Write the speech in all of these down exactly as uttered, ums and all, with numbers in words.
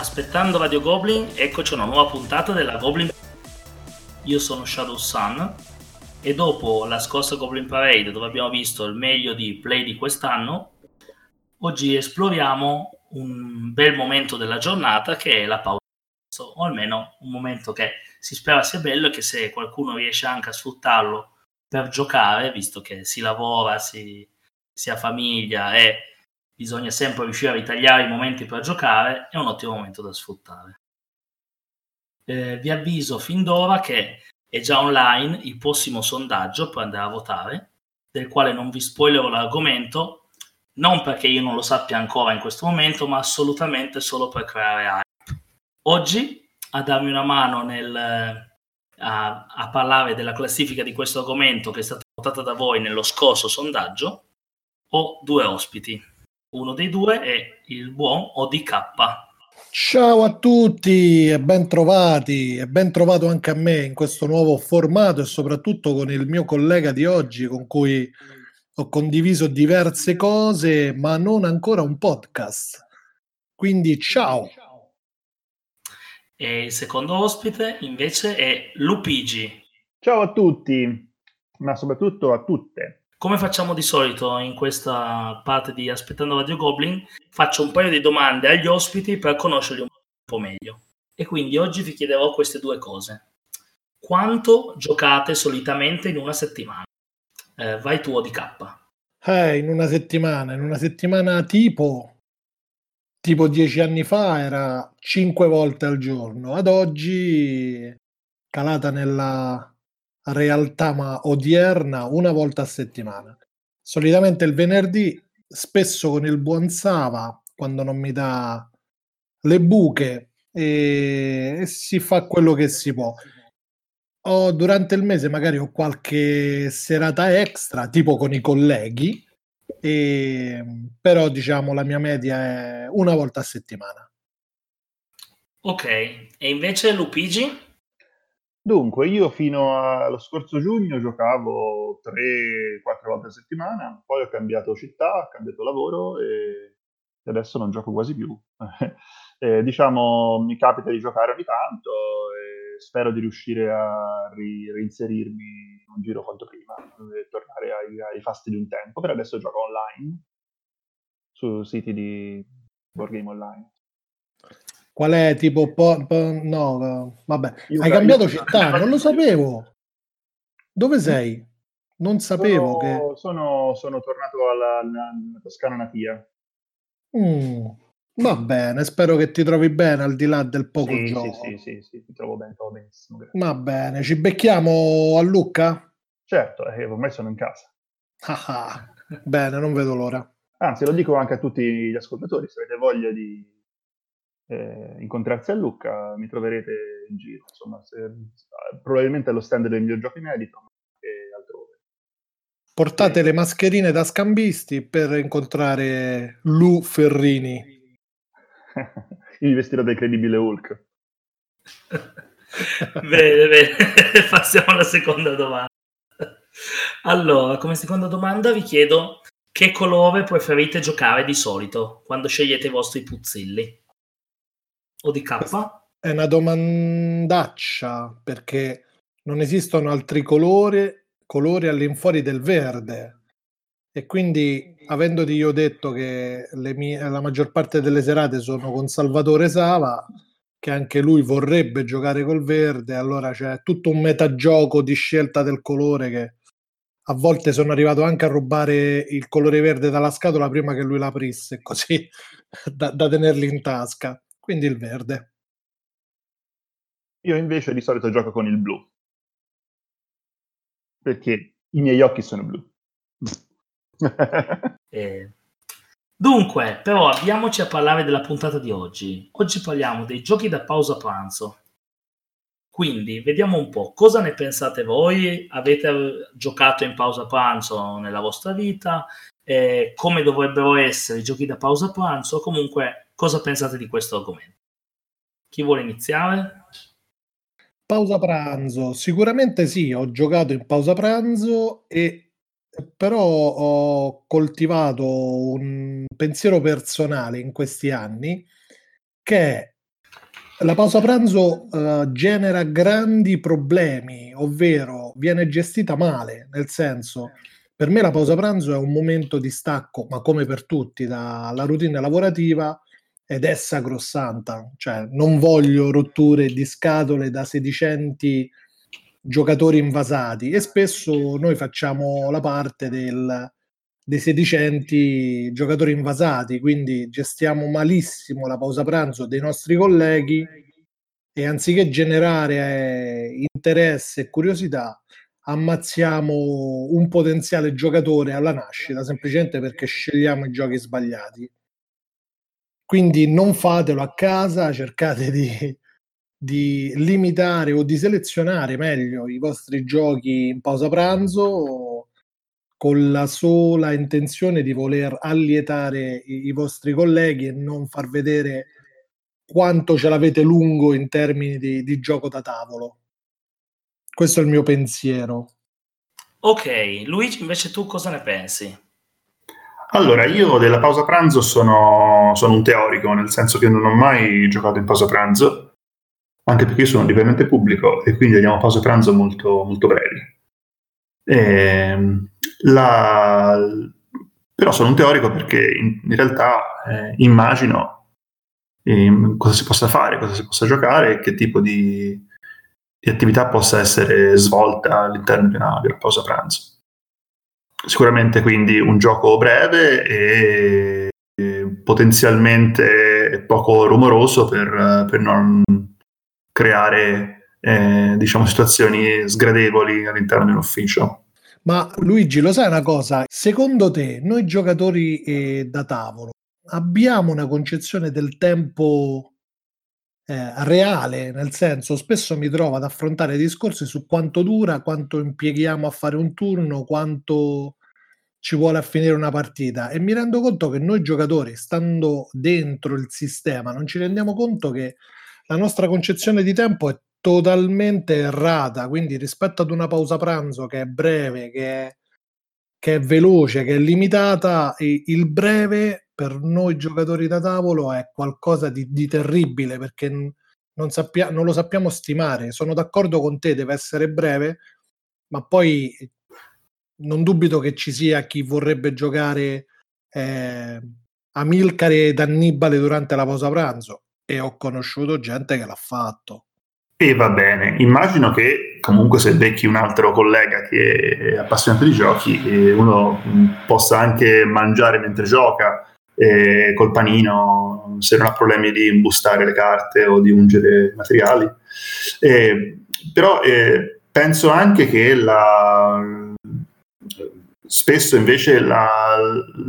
Aspettando Radio Goblin, eccoci a una nuova puntata della Goblin Parade. Io sono Shadow Sun e dopo la scorsa Goblin Parade, dove abbiamo visto il meglio di Play di quest'anno, oggi esploriamo un bel momento della giornata che è la pausa, o almeno un momento che si spera sia bello e che se qualcuno riesce anche a sfruttarlo per giocare, visto che si lavora, si, si ha famiglia e bisogna sempre riuscire a ritagliare i momenti per giocare, è un ottimo momento da sfruttare. Eh, vi avviso fin d'ora che è già online il prossimo sondaggio per andare a votare, del quale non vi spoilerò l'argomento, non perché io non lo sappia ancora in questo momento, ma assolutamente solo per creare hype. Oggi, a darmi una mano nel, a, a parlare della classifica di questo argomento che è stata votata da voi nello scorso sondaggio, ho due ospiti. Uno dei due è il buon O D K. Ciao a tutti e ben trovati, e ben trovato anche a me in questo nuovo formato e soprattutto con il mio collega di oggi con cui ho condiviso diverse cose ma non ancora un podcast. Quindi ciao! E il secondo ospite invece è Lupigi. Ciao a tutti, ma soprattutto a tutte. Come facciamo di solito in questa parte di Aspettando Radio Goblin, faccio un paio di domande agli ospiti per conoscerli un po' meglio. E quindi oggi vi chiederò queste due cose. Quanto giocate solitamente in una settimana? Eh, vai tu O D K. Eh, in una settimana, in una settimana tipo, tipo dieci anni fa era cinque volte al giorno. Ad oggi, calata nella realtà ma odierna, una volta a settimana, solitamente il venerdì, spesso con il buon Sava quando non mi dà le buche, e, e si fa quello che si può. O durante il mese magari ho qualche serata extra tipo con i colleghi, e, però diciamo la mia media è una volta a settimana. Ok, e invece Lupigi? Dunque, io fino allo scorso giugno giocavo tre quattro volte a settimana, poi ho cambiato città, ho cambiato lavoro e adesso non gioco quasi più. eh, diciamo, mi capita di giocare ogni tanto e spero di riuscire a ri- reinserirmi in un giro quanto prima e tornare ai, ai fasti di un tempo. Per adesso gioco online, su siti di board game online. Qual è, tipo, po- po- no, vabbè, io hai cambiato io... città, non lo sapevo. Dove sei? Non sapevo sono, che... Sono, sono tornato alla, alla, alla Toscana natia. Mm, va bene, spero che ti trovi bene al di là del poco sì, gioco. Sì, sì, sì, sì, ti trovo bene, trovo benissimo. Grazie. Va bene, ci becchiamo a Lucca? Certo, eh, ormai sono in casa. Ah, bene, non vedo l'ora. Anzi, lo dico anche a tutti gli ascoltatori, se avete voglia di... Eh, incontrarsi a Lucca mi troverete in giro, insomma, se, probabilmente allo stand del mio gioco inedito e altrove. Portate eh. le mascherine da scambisti per incontrare Lu Ferrini. Io mi vestirò da incredibile Hulk. Bene, bene, passiamo alla seconda domanda. Allora, come seconda domanda vi chiedo che colore preferite giocare di solito quando scegliete i vostri puzzilli? O D K? È una domandaccia perché non esistono altri colori, colori all'infuori del verde, e quindi avendoti io detto che le mie, la maggior parte delle serate sono con Salvatore Sava, che anche lui vorrebbe giocare col verde, allora c'è tutto un metagioco di scelta del colore che a volte sono arrivato anche a rubare il colore verde dalla scatola prima che lui l'aprisse, così da, da tenerli in tasca. Quindi il verde. Io invece di solito gioco con il blu, perché i miei occhi sono blu. eh. Dunque, però, avviamoci a parlare della puntata di oggi. Oggi parliamo dei giochi da pausa pranzo. Quindi, vediamo un po', cosa ne pensate voi? Avete giocato in pausa pranzo nella vostra vita? Eh, come dovrebbero essere i giochi da pausa pranzo? Comunque... cosa pensate di questo argomento? Chi vuole iniziare? Pausa pranzo. Sicuramente sì, ho giocato in pausa pranzo, e però ho coltivato un pensiero personale in questi anni che è La pausa pranzo uh, genera grandi problemi, ovvero viene gestita male, nel senso, per me la pausa pranzo è un momento di stacco, ma come per tutti, dalla routine lavorativa, ed è sacrosanta. Cioè, non voglio rotture di scatole da sedicenti giocatori invasati, e spesso noi facciamo la parte del, dei sedicenti giocatori invasati, quindi gestiamo malissimo la pausa pranzo dei nostri colleghi, e anziché generare interesse e curiosità, ammazziamo un potenziale giocatore alla nascita semplicemente perché scegliamo i giochi sbagliati. Quindi non fatelo a casa, cercate di, di limitare o di selezionare meglio i vostri giochi in pausa pranzo, con la sola intenzione di voler allietare i, i vostri colleghi e non far vedere quanto ce l'avete lungo in termini di, di gioco da tavolo. Questo è il mio pensiero. Ok, Luigi, invece tu cosa ne pensi? Allora, io della pausa pranzo sono, sono un teorico, nel senso che non ho mai giocato in pausa pranzo, anche perché io sono dipendente pubblico e quindi andiamo a pausa pranzo molto, molto brevi. E la... Però sono un teorico perché in, in realtà eh, immagino eh, cosa si possa fare, cosa si possa giocare e che tipo di... di attività possa essere svolta all'interno di una, di una pausa pranzo. Sicuramente quindi un gioco breve e, e potenzialmente poco rumoroso per, per non creare eh, diciamo situazioni sgradevoli all'interno di un ufficio. Ma Luigi, lo sai una cosa? Secondo te noi giocatori eh, da tavolo abbiamo una concezione del tempo... Eh, reale, nel senso, spesso mi trovo ad affrontare discorsi su quanto dura, quanto impieghiamo a fare un turno, quanto ci vuole a finire una partita, e mi rendo conto che noi giocatori, stando dentro il sistema, non ci rendiamo conto che la nostra concezione di tempo è totalmente errata. Quindi rispetto ad una pausa pranzo che è breve, che è, che è veloce, che è limitata, e il breve per noi giocatori da tavolo è qualcosa di, di terribile, perché non, sappia, non lo sappiamo stimare. Sono d'accordo con te, deve essere breve, ma poi non dubito che ci sia chi vorrebbe giocare eh, Amilcare ed Annibale durante la pausa pranzo, e ho conosciuto gente che l'ha fatto. E va bene, immagino che comunque se becchi un altro collega che è appassionato di giochi, uno possa anche mangiare mentre gioca, eh, col panino, se non ha problemi di imbustare le carte o di ungere materiali. Eh, però eh, penso anche che la... spesso invece la,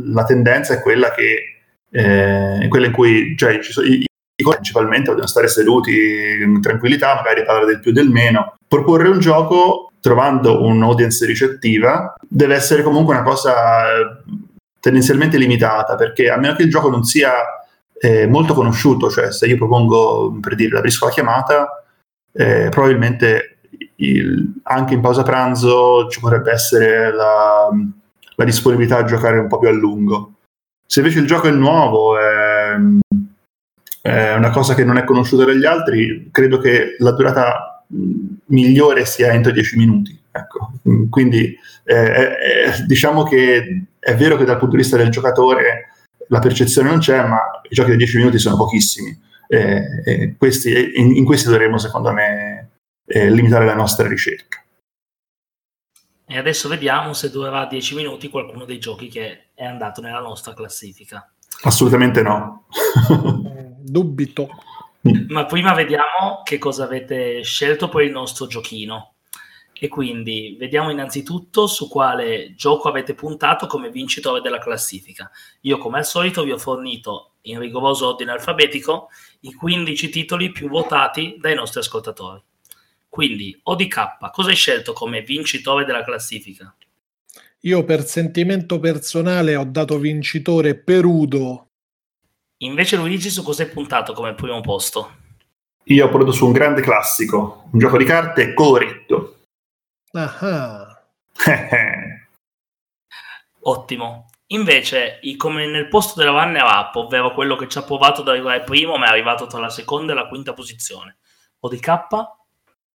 la tendenza è quella che eh, quella in cui cioè, ci sono i, i principalmente vogliono stare seduti in tranquillità, magari parlare del più e del meno. Proporre un gioco trovando un'audience ricettiva deve essere comunque una cosa tendenzialmente limitata, perché a meno che il gioco non sia eh, molto conosciuto, cioè se io propongo, per dire, la briscola chiamata, eh, probabilmente il, anche in pausa pranzo ci potrebbe essere la, la disponibilità a giocare un po' più a lungo. Se invece il gioco è nuovo, è, è una cosa che non è conosciuta dagli altri, credo che la durata migliore sia entro dieci minuti. Ecco. Quindi eh, eh, diciamo che è vero che dal punto di vista del giocatore la percezione non c'è, ma i giochi da dieci minuti sono pochissimi. Eh, eh, questi, in, in questi dovremmo, secondo me, eh, limitare la nostra ricerca. E adesso vediamo se durerà dieci minuti qualcuno dei giochi che è andato nella nostra classifica. Assolutamente no. Dubito. Ma prima vediamo che cosa avete scelto per il nostro giochino. E quindi vediamo innanzitutto su quale gioco avete puntato come vincitore della classifica. Io, come al solito, vi ho fornito in rigoroso ordine alfabetico i quindici titoli più votati dai nostri ascoltatori. Quindi, O D K, cosa hai scelto come vincitore della classifica? Io, per sentimento personale, ho dato vincitore Perudo. Invece Luigi, su cosa hai puntato come primo posto? Io ho puntato su un grande classico, un gioco di carte, Coloretto. Aha. Ottimo. Invece, i, come nel posto della runner up, ovvero quello che ci ha provato ad arrivare primo, ma è arrivato tra la seconda e la quinta posizione, O D K?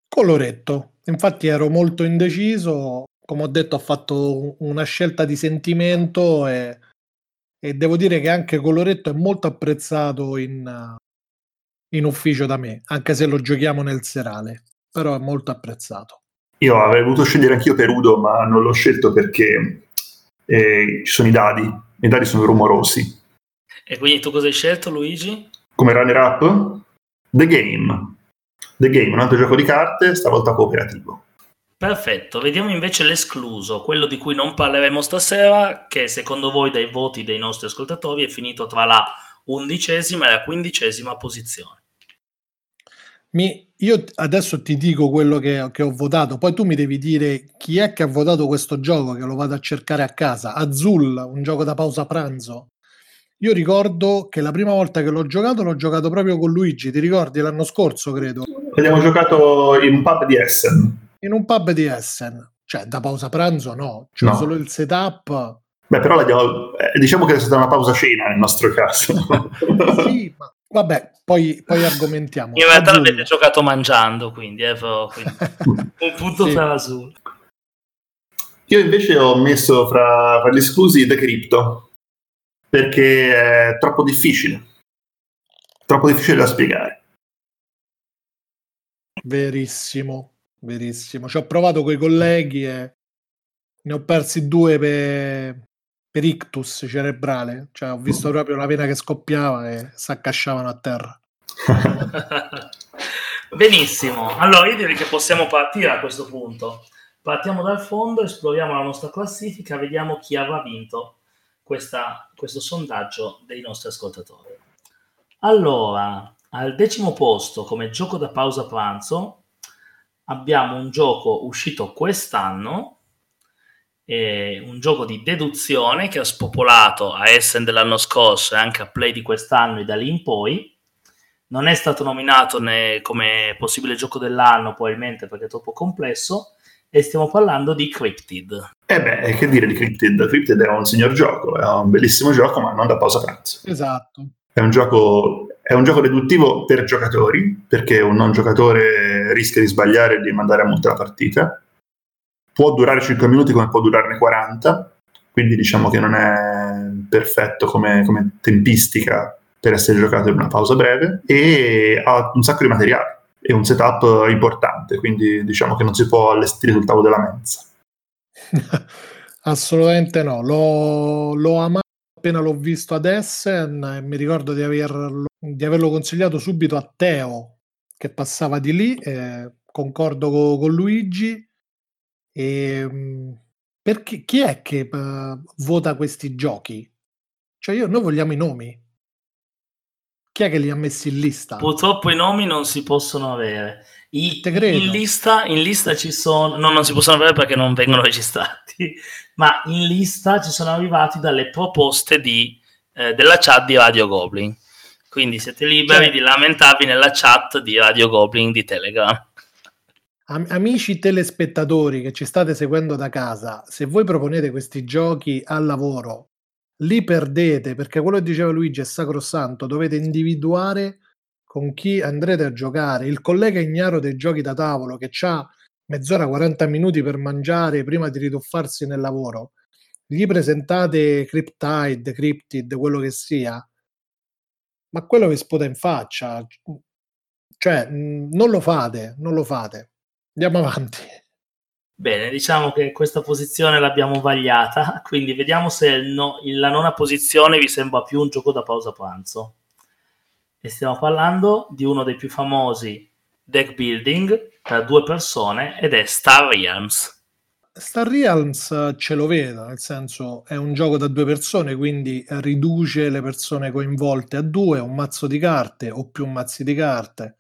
Coloretto. Infatti ero molto indeciso, come ho detto ho fatto una scelta di sentimento e, e devo dire che anche Coloretto è molto apprezzato in, in ufficio da me, anche se lo giochiamo nel serale, però è molto apprezzato. Io avrei voluto scegliere anch'io Perudo, ma non l'ho scelto perché... E ci sono i dadi, i dadi sono rumorosi. E quindi tu cosa hai scelto, Luigi? Come runner up? The Game. The Game, un altro gioco di carte, stavolta cooperativo. Perfetto, vediamo invece l'escluso, quello di cui non parleremo stasera, che secondo voi dai voti dei nostri ascoltatori è finito tra la undicesima e la quindicesima posizione. Mi, io adesso ti dico quello che, che ho votato, poi tu mi devi dire chi è che ha votato questo gioco, che lo vado a cercare a casa. Azul, un gioco da pausa pranzo. Io ricordo che la prima volta che l'ho giocato l'ho giocato proprio con Luigi, ti ricordi? L'anno scorso, credo. Abbiamo giocato in un pub di Essen. In un pub di Essen, cioè da pausa pranzo no, c'è no. Solo il setup. Beh, però l'abbiamo... eh, diciamo che è stata una pausa cena nel nostro caso. Sì, ma vabbè, poi, poi argomentiamo. In realtà Azul. L'avete giocato mangiando, quindi, eh, però, quindi. Un punto sì. Fra Azul. Io invece ho messo fra, fra gli esclusi Decrypto, perché è troppo difficile. Troppo difficile da spiegare. Verissimo, verissimo. Ci ho provato coi colleghi e ne ho persi due per... per ictus cerebrale, cioè ho visto proprio la vena che scoppiava e s'accasciavano a terra. Benissimo, allora io direi che possiamo partire a questo punto. Partiamo dal fondo, esploriamo la nostra classifica, vediamo chi avrà vinto questa, questo sondaggio dei nostri ascoltatori. Allora, al decimo posto come gioco da pausa pranzo abbiamo un gioco uscito quest'anno, un gioco di deduzione che ha spopolato a Essen dell'anno scorso e anche a Play di quest'anno e da lì in poi. Non è stato nominato né come possibile gioco dell'anno, probabilmente perché è troppo complesso, e stiamo parlando di Cryptid. Eh beh, che dire di Cryptid? Cryptid è un signor gioco, è un bellissimo gioco, ma non da pausa pranzo. Esatto. È un gioco, è un gioco deduttivo per giocatori, perché un non giocatore rischia di sbagliare e di mandare a monte la partita. Può durare cinque minuti come può durarne quaranta, quindi diciamo che non è perfetto come, come tempistica per essere giocato in una pausa breve, e ha un sacco di materiale e un setup importante, quindi diciamo che non si può allestire sul tavolo della mensa. Assolutamente no, l'ho, l'ho amato appena l'ho visto ad Essen e mi ricordo di averlo, di averlo consigliato subito a Teo che passava di lì, eh, concordo co, con Luigi. E perché chi è che uh, vota questi giochi? Cioè io, noi vogliamo i nomi. Chi è che li ha messi in lista? Purtroppo i nomi non si possono avere. I, in, lista, in lista ci sono, no, non si possono avere perché non vengono registrati, ma in lista ci sono arrivati dalle proposte di, eh, della chat di Radio Goblin. Quindi siete liberi cioè... di lamentarvi nella chat di Radio Goblin di Telegram. Amici telespettatori che ci state seguendo da casa, se voi proponete questi giochi al lavoro, li perdete, perché quello che diceva Luigi è sacrosanto, dovete individuare con chi andrete a giocare. Il collega ignaro dei giochi da tavolo che c'ha mezz'ora, quaranta minuti per mangiare prima di rituffarsi nel lavoro, gli presentate Cryptid, Cryptid, quello che sia, ma quello vi sputa in faccia, cioè non lo fate, non lo fate. Andiamo avanti. Bene, diciamo che questa posizione l'abbiamo vagliata, quindi vediamo se no, la nona posizione vi sembra più un gioco da pausa pranzo. E stiamo parlando di uno dei più famosi deck building per due persone, ed è Star Realms. Star Realms ce lo vedo, nel senso è un gioco da due persone, quindi riduce le persone coinvolte a due, un mazzo di carte o più mazzi di carte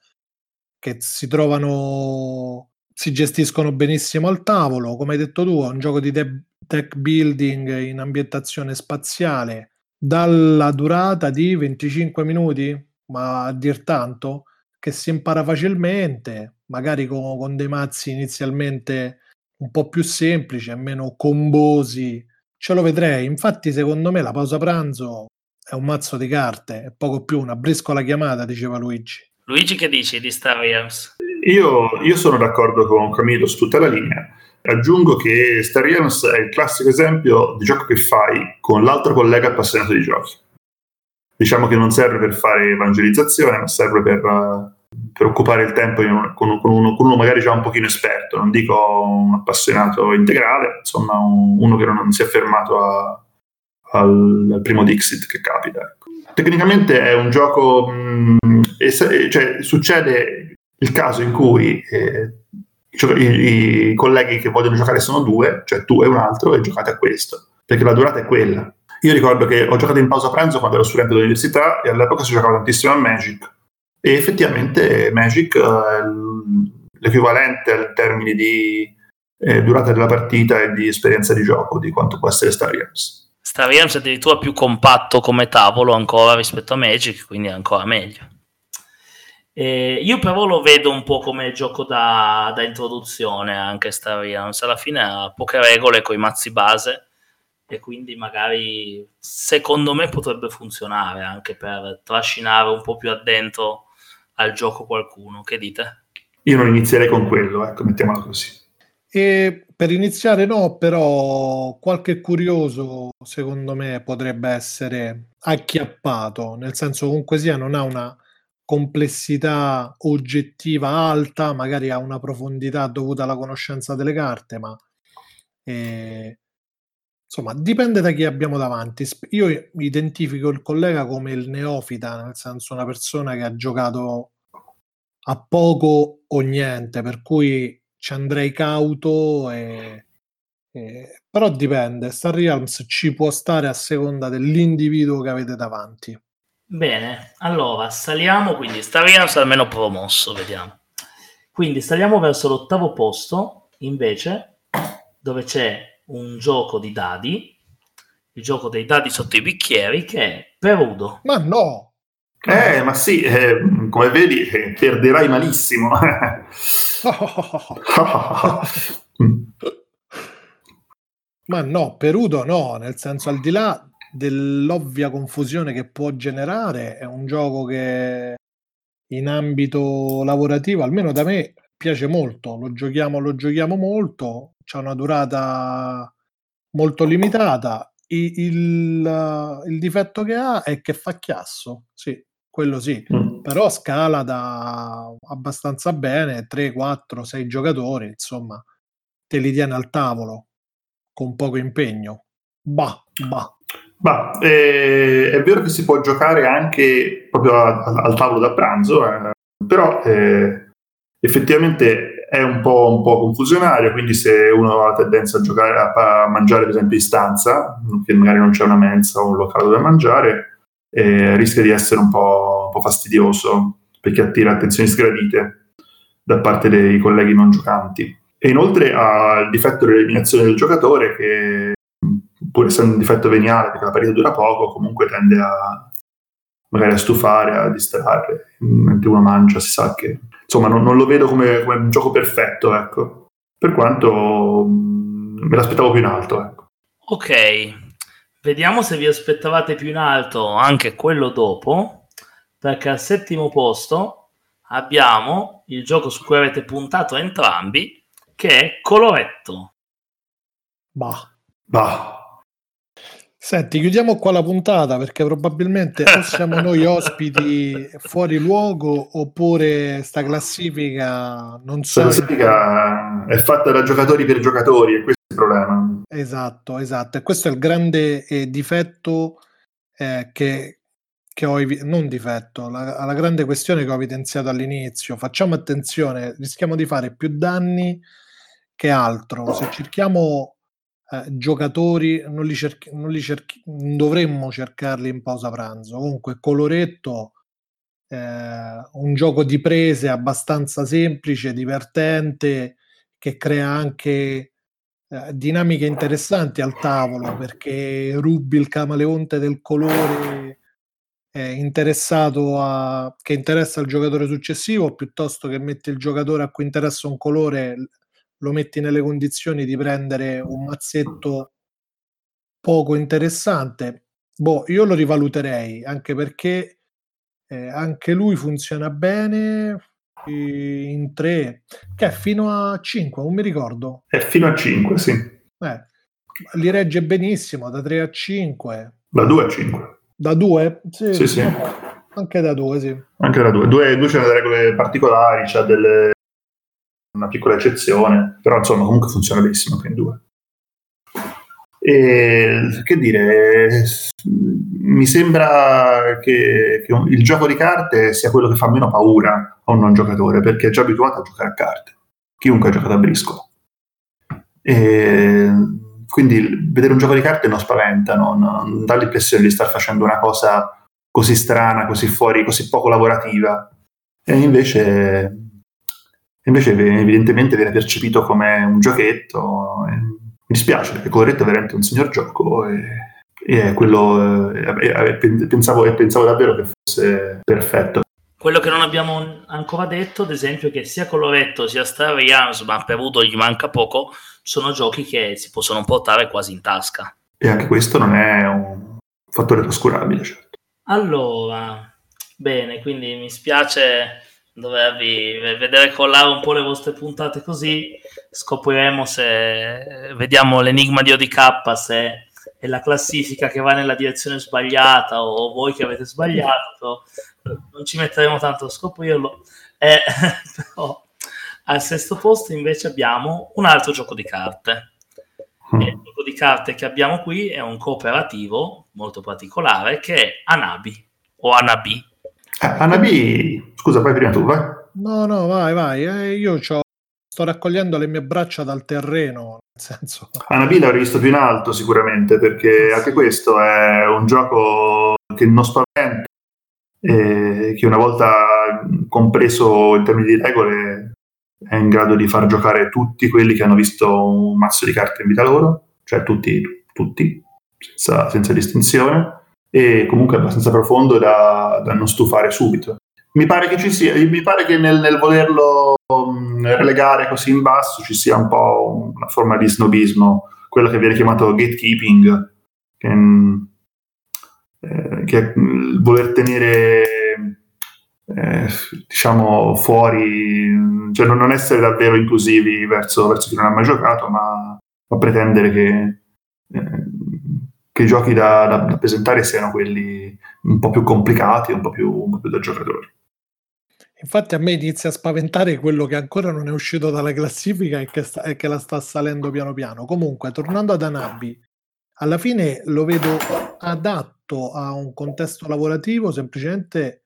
che si trovano... si gestiscono benissimo al tavolo, come hai detto tu, è un gioco di de- deck building in ambientazione spaziale, dalla durata di venticinque minuti, ma a dir tanto, che si impara facilmente, magari con, con dei mazzi inizialmente un po' più semplici e meno combosi, ce lo vedrei. Infatti secondo me la pausa pranzo è un mazzo di carte, è poco più una briscola chiamata, diceva Luigi. Luigi, che dici di Star Realms? Io, io sono d'accordo con Camillo su tutta la linea. Aggiungo che Star Realms è il classico esempio di gioco che fai con l'altro collega appassionato di giochi. Diciamo che non serve per fare evangelizzazione, ma serve per, per occupare il tempo un, con, con, uno, con uno magari già un pochino esperto, non dico un appassionato integrale, insomma un, uno che non si è fermato a, al, al primo Dixit che capita. Ecco. Tecnicamente è un gioco... Mh, e, cioè, succede il caso in cui eh, i, i colleghi che vogliono giocare sono due, cioè tu e un altro, e giocate a questo, perché la durata è quella. Io ricordo che ho giocato in pausa pranzo quando ero studente dell'università e all'epoca si giocava tantissimo a Magic, e effettivamente Magic è l'equivalente al termine di eh, durata della partita e di esperienza di gioco di quanto può essere Star Realms. Star Realms è addirittura più compatto come tavolo ancora rispetto a Magic, quindi è ancora meglio. Eh, io però lo vedo un po' come gioco da, da introduzione anche Star Realms, alla fine ha poche regole con i mazzi base, e quindi magari secondo me potrebbe funzionare anche per trascinare un po' più addentro al gioco qualcuno. Che dite? Io non inizierei con quello, ecco, mettiamolo così. E per iniziare no, però qualche curioso secondo me potrebbe essere acchiappato, nel senso comunque sia non ha una complessità oggettiva alta, magari ha una profondità dovuta alla conoscenza delle carte, ma... Eh, Insomma, dipende da chi abbiamo davanti. Io identifico il collega come il neofita, nel senso una persona che ha giocato a poco o niente, per cui ci andrei cauto, e, e... però dipende. Star Realms ci può stare a seconda dell'individuo che avete davanti. Bene, allora saliamo, quindi Star Realms almeno promosso, vediamo. Quindi saliamo verso l'ottavo posto, invece, dove c'è un gioco di dadi, il gioco dei dadi sotto i bicchieri, che è Perudo. Ma no! Eh, ma sì, eh, come vedi, eh, perderai malissimo. Ma no, Perudo no, nel senso, al di là dell'ovvia confusione che può generare, è un gioco che in ambito lavorativo, almeno da me, piace molto, lo giochiamo, lo giochiamo molto, c'ha una durata molto limitata. Il, il, il difetto che ha è che fa chiasso, sì, quello sì, mm. però scala da abbastanza bene, tre, quattro, sei giocatori, insomma, te li tiene al tavolo con poco impegno. Bah, bah. bah eh, è vero che si può giocare anche proprio a, a, al tavolo da pranzo, eh, però... Eh... effettivamente è un po', un po' confusionario, quindi se uno ha la tendenza a giocare a, a mangiare per esempio in stanza, che magari non c'è una mensa o un locale dove mangiare, eh, rischia di essere un po', un po' fastidioso, perché attira attenzioni sgradite da parte dei colleghi non giocanti. E inoltre ha il difetto dell'eliminazione del giocatore, che pur essendo un difetto veniale perché la partita dura poco, comunque tende a magari a stufare, a distrarre, mentre uno mangia si sa che... Insomma, non, non lo vedo come, come un gioco perfetto, ecco. Per quanto mh, me l'aspettavo più in alto, ecco. Ok, vediamo se vi aspettavate più in alto anche quello dopo, perché al settimo posto abbiamo il gioco su cui avete puntato entrambi, che è Coloretto. Bah. Bah. Senti, chiudiamo qua la puntata, perché probabilmente o siamo noi ospiti fuori luogo, oppure sta classifica non so. La classifica è fatta da giocatori per giocatori, e questo è il problema. Esatto, esatto. E questo è il grande eh, difetto eh, che, che ho evi- non difetto, la, la grande questione che ho evidenziato all'inizio. Facciamo attenzione, rischiamo di fare più danni che altro. Se cerchiamo... Eh, giocatori non li, cerchi, non li cerchi, non dovremmo cercarli in pausa pranzo. Comunque Coloretto, eh, un gioco di prese abbastanza semplice, divertente, che crea anche eh, dinamiche interessanti al tavolo, perché Rubi, il camaleonte del colore, è interessato a che interessa il giocatore successivo, piuttosto che mette il giocatore a cui interessa un colore, lo metti nelle condizioni di prendere un mazzetto poco interessante. Boh, io lo rivaluterei, anche perché eh, anche lui funziona bene in tre, che è fino a cinque, non mi ricordo. È fino a cinque, sì. Eh, li regge benissimo, da tre a cinque. Da due a cinque. Da due? Sì, sì, sì. Anche da due, sì. Anche da due. due, due c'è delle regole particolari, c'è delle... una piccola eccezione, però insomma comunque funziona benissimo anche in due. E, che dire, mi sembra che, che il gioco di carte sia quello che fa meno paura a un non giocatore, perché è già abituato a giocare a carte, chiunque ha giocato a briscola, e quindi vedere un gioco di carte non spaventa, non, non dà l'impressione di star facendo una cosa così strana, così fuori, così poco lavorativa, e invece invece evidentemente viene percepito come un giochetto. E mi dispiace, perché Coloretto è veramente un signor gioco, e, e è quello, e, e, pensavo, e pensavo davvero che fosse perfetto. Quello che non abbiamo ancora detto, ad esempio, è che sia Coloretto sia Star Realms, ma Perudo gli manca poco, sono giochi che si possono portare quasi in tasca. E anche questo non è un fattore trascurabile, certo. Allora, bene, quindi mi spiace dovervi vedere collare un po' le vostre puntate, così scopriremo se vediamo l'enigma di O D K, se è la classifica che va nella direzione sbagliata o voi che avete sbagliato. Non ci metteremo tanto a scoprirlo, eh, però al sesto posto invece abbiamo un altro gioco di carte. E il gioco di carte che abbiamo qui è un cooperativo molto particolare che è Hanabi o Hanabi. Eh, Hanabi, scusa, vai prima tu, vai. No, no, vai, vai. Eh, io c'ho... sto raccogliendo le mie braccia dal terreno, nel senso. Hanabi l'avrei visto più in alto sicuramente, perché sì, anche questo è un gioco che non spaventa, eh, che una volta compreso in termini di regole è in grado di far giocare tutti quelli che hanno visto un mazzo di carte in vita loro, cioè tutti, tutti, senza, senza distinzione. E comunque è abbastanza profondo da, da non stufare subito. Mi pare che ci sia, mi pare che nel, nel volerlo um, relegare così in basso ci sia un po' una forma di snobismo, quello che viene chiamato gatekeeping, che, eh, che è il voler tenere eh, diciamo fuori, cioè non, non essere davvero inclusivi verso, verso chi non ha mai giocato, ma a pretendere che eh, che i giochi da, da, da presentare siano quelli un po' più complicati, un po' più, un po' più da giocatore. Infatti a me inizia a spaventare quello che ancora non è uscito dalla classifica e che, sta, e che la sta salendo piano piano. Comunque, tornando ad Hanabi, alla fine lo vedo adatto a un contesto lavorativo semplicemente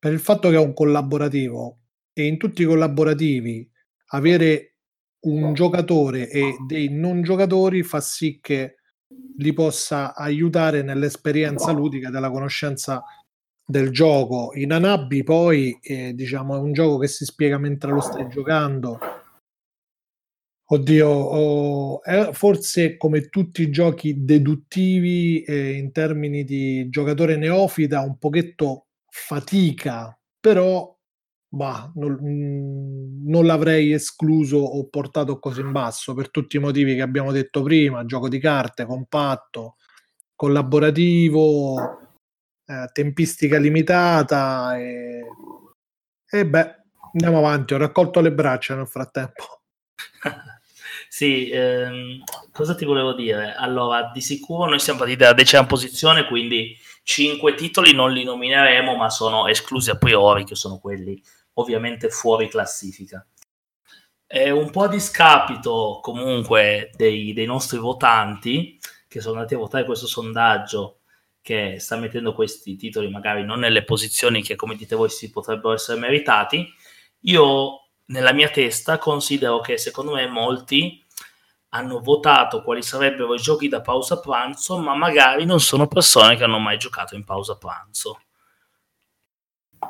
per il fatto che è un collaborativo, e in tutti i collaborativi avere un giocatore e dei non giocatori fa sì che li possa aiutare nell'esperienza ludica della conoscenza del gioco. In Hanabi poi eh, diciamo è un gioco che si spiega mentre lo stai giocando. Oddio, oh, è forse come tutti i giochi deduttivi eh, in termini di giocatore neofita un pochetto fatica, però bah, non, non l'avrei escluso o portato così in basso per tutti i motivi che abbiamo detto prima: gioco di carte compatto, collaborativo, eh, tempistica limitata, e, e beh, andiamo avanti, ho raccolto le braccia nel frattempo. Sì, ehm, cosa ti volevo dire? Allora, di sicuro noi siamo partiti dalla decima posizione, quindi cinque titoli non li nomineremo, ma sono esclusi a priori, che sono quelli ovviamente fuori classifica. È un po' a discapito comunque dei, dei nostri votanti che sono andati a votare questo sondaggio, che sta mettendo questi titoli magari non nelle posizioni che, come dite voi, si potrebbero essere meritati. Io nella mia testa considero che secondo me molti hanno votato quali sarebbero i giochi da pausa pranzo, ma magari non sono persone che hanno mai giocato in pausa pranzo.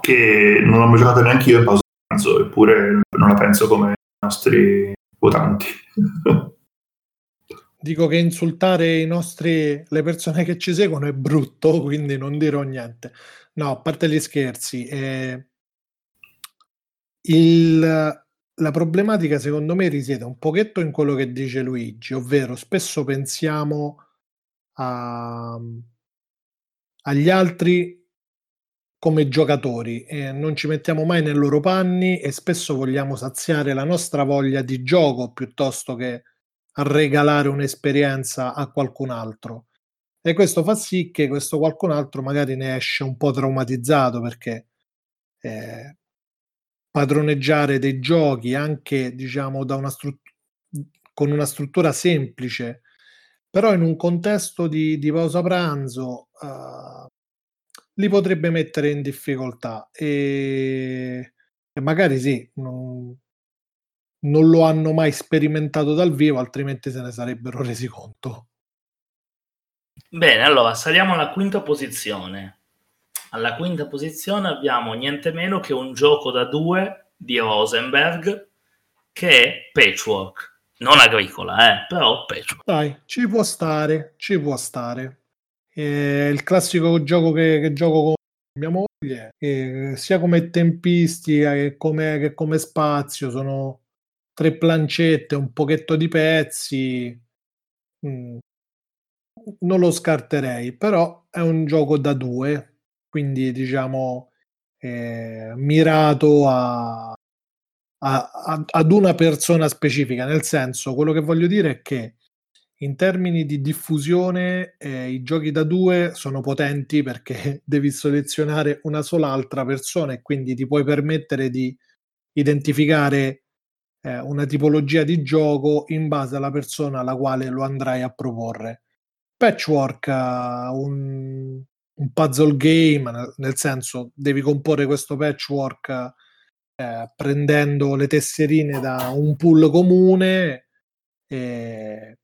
Che non l'ho mai giocato neanche io in pausa pranzo, eppure non la penso come i nostri votanti. Dico che insultare i nostri, le persone che ci seguono è brutto, quindi non dirò niente. No, a parte gli scherzi, eh, il... la problematica secondo me risiede un pochetto in quello che dice Luigi, ovvero spesso pensiamo a, agli altri come giocatori, e non ci mettiamo mai nei loro panni, e spesso vogliamo saziare la nostra voglia di gioco piuttosto che regalare un'esperienza a qualcun altro, e questo fa sì che questo qualcun altro magari ne esce un po' traumatizzato, perché eh, padroneggiare dei giochi anche, diciamo, da una strut- con una struttura semplice, però in un contesto di, di pausa pranzo, uh, li potrebbe mettere in difficoltà, e, e magari sì, non, non lo hanno mai sperimentato dal vivo, altrimenti se ne sarebbero resi conto. Bene, allora saliamo alla quinta posizione. Alla quinta posizione abbiamo niente meno che un gioco da due di Rosenberg, che è Patchwork. Non agricola, eh, però Patchwork. Dai, ci può stare, ci può stare. Eh, il classico gioco che, che gioco con mia moglie, eh, sia come tempistica che come, che come spazio, sono tre plancette, un pochetto di pezzi. Mm. Non lo scarterei, però è un gioco da due, quindi diciamo eh, mirato a, a, a, ad una persona specifica, nel senso, quello che voglio dire è che in termini di diffusione eh, i giochi da due sono potenti, perché devi selezionare una sola altra persona e quindi ti puoi permettere di identificare eh, una tipologia di gioco in base alla persona alla quale lo andrai a proporre. Patchwork, un, un puzzle game, nel senso devi comporre questo patchwork eh, prendendo le tesserine da un pool comune, e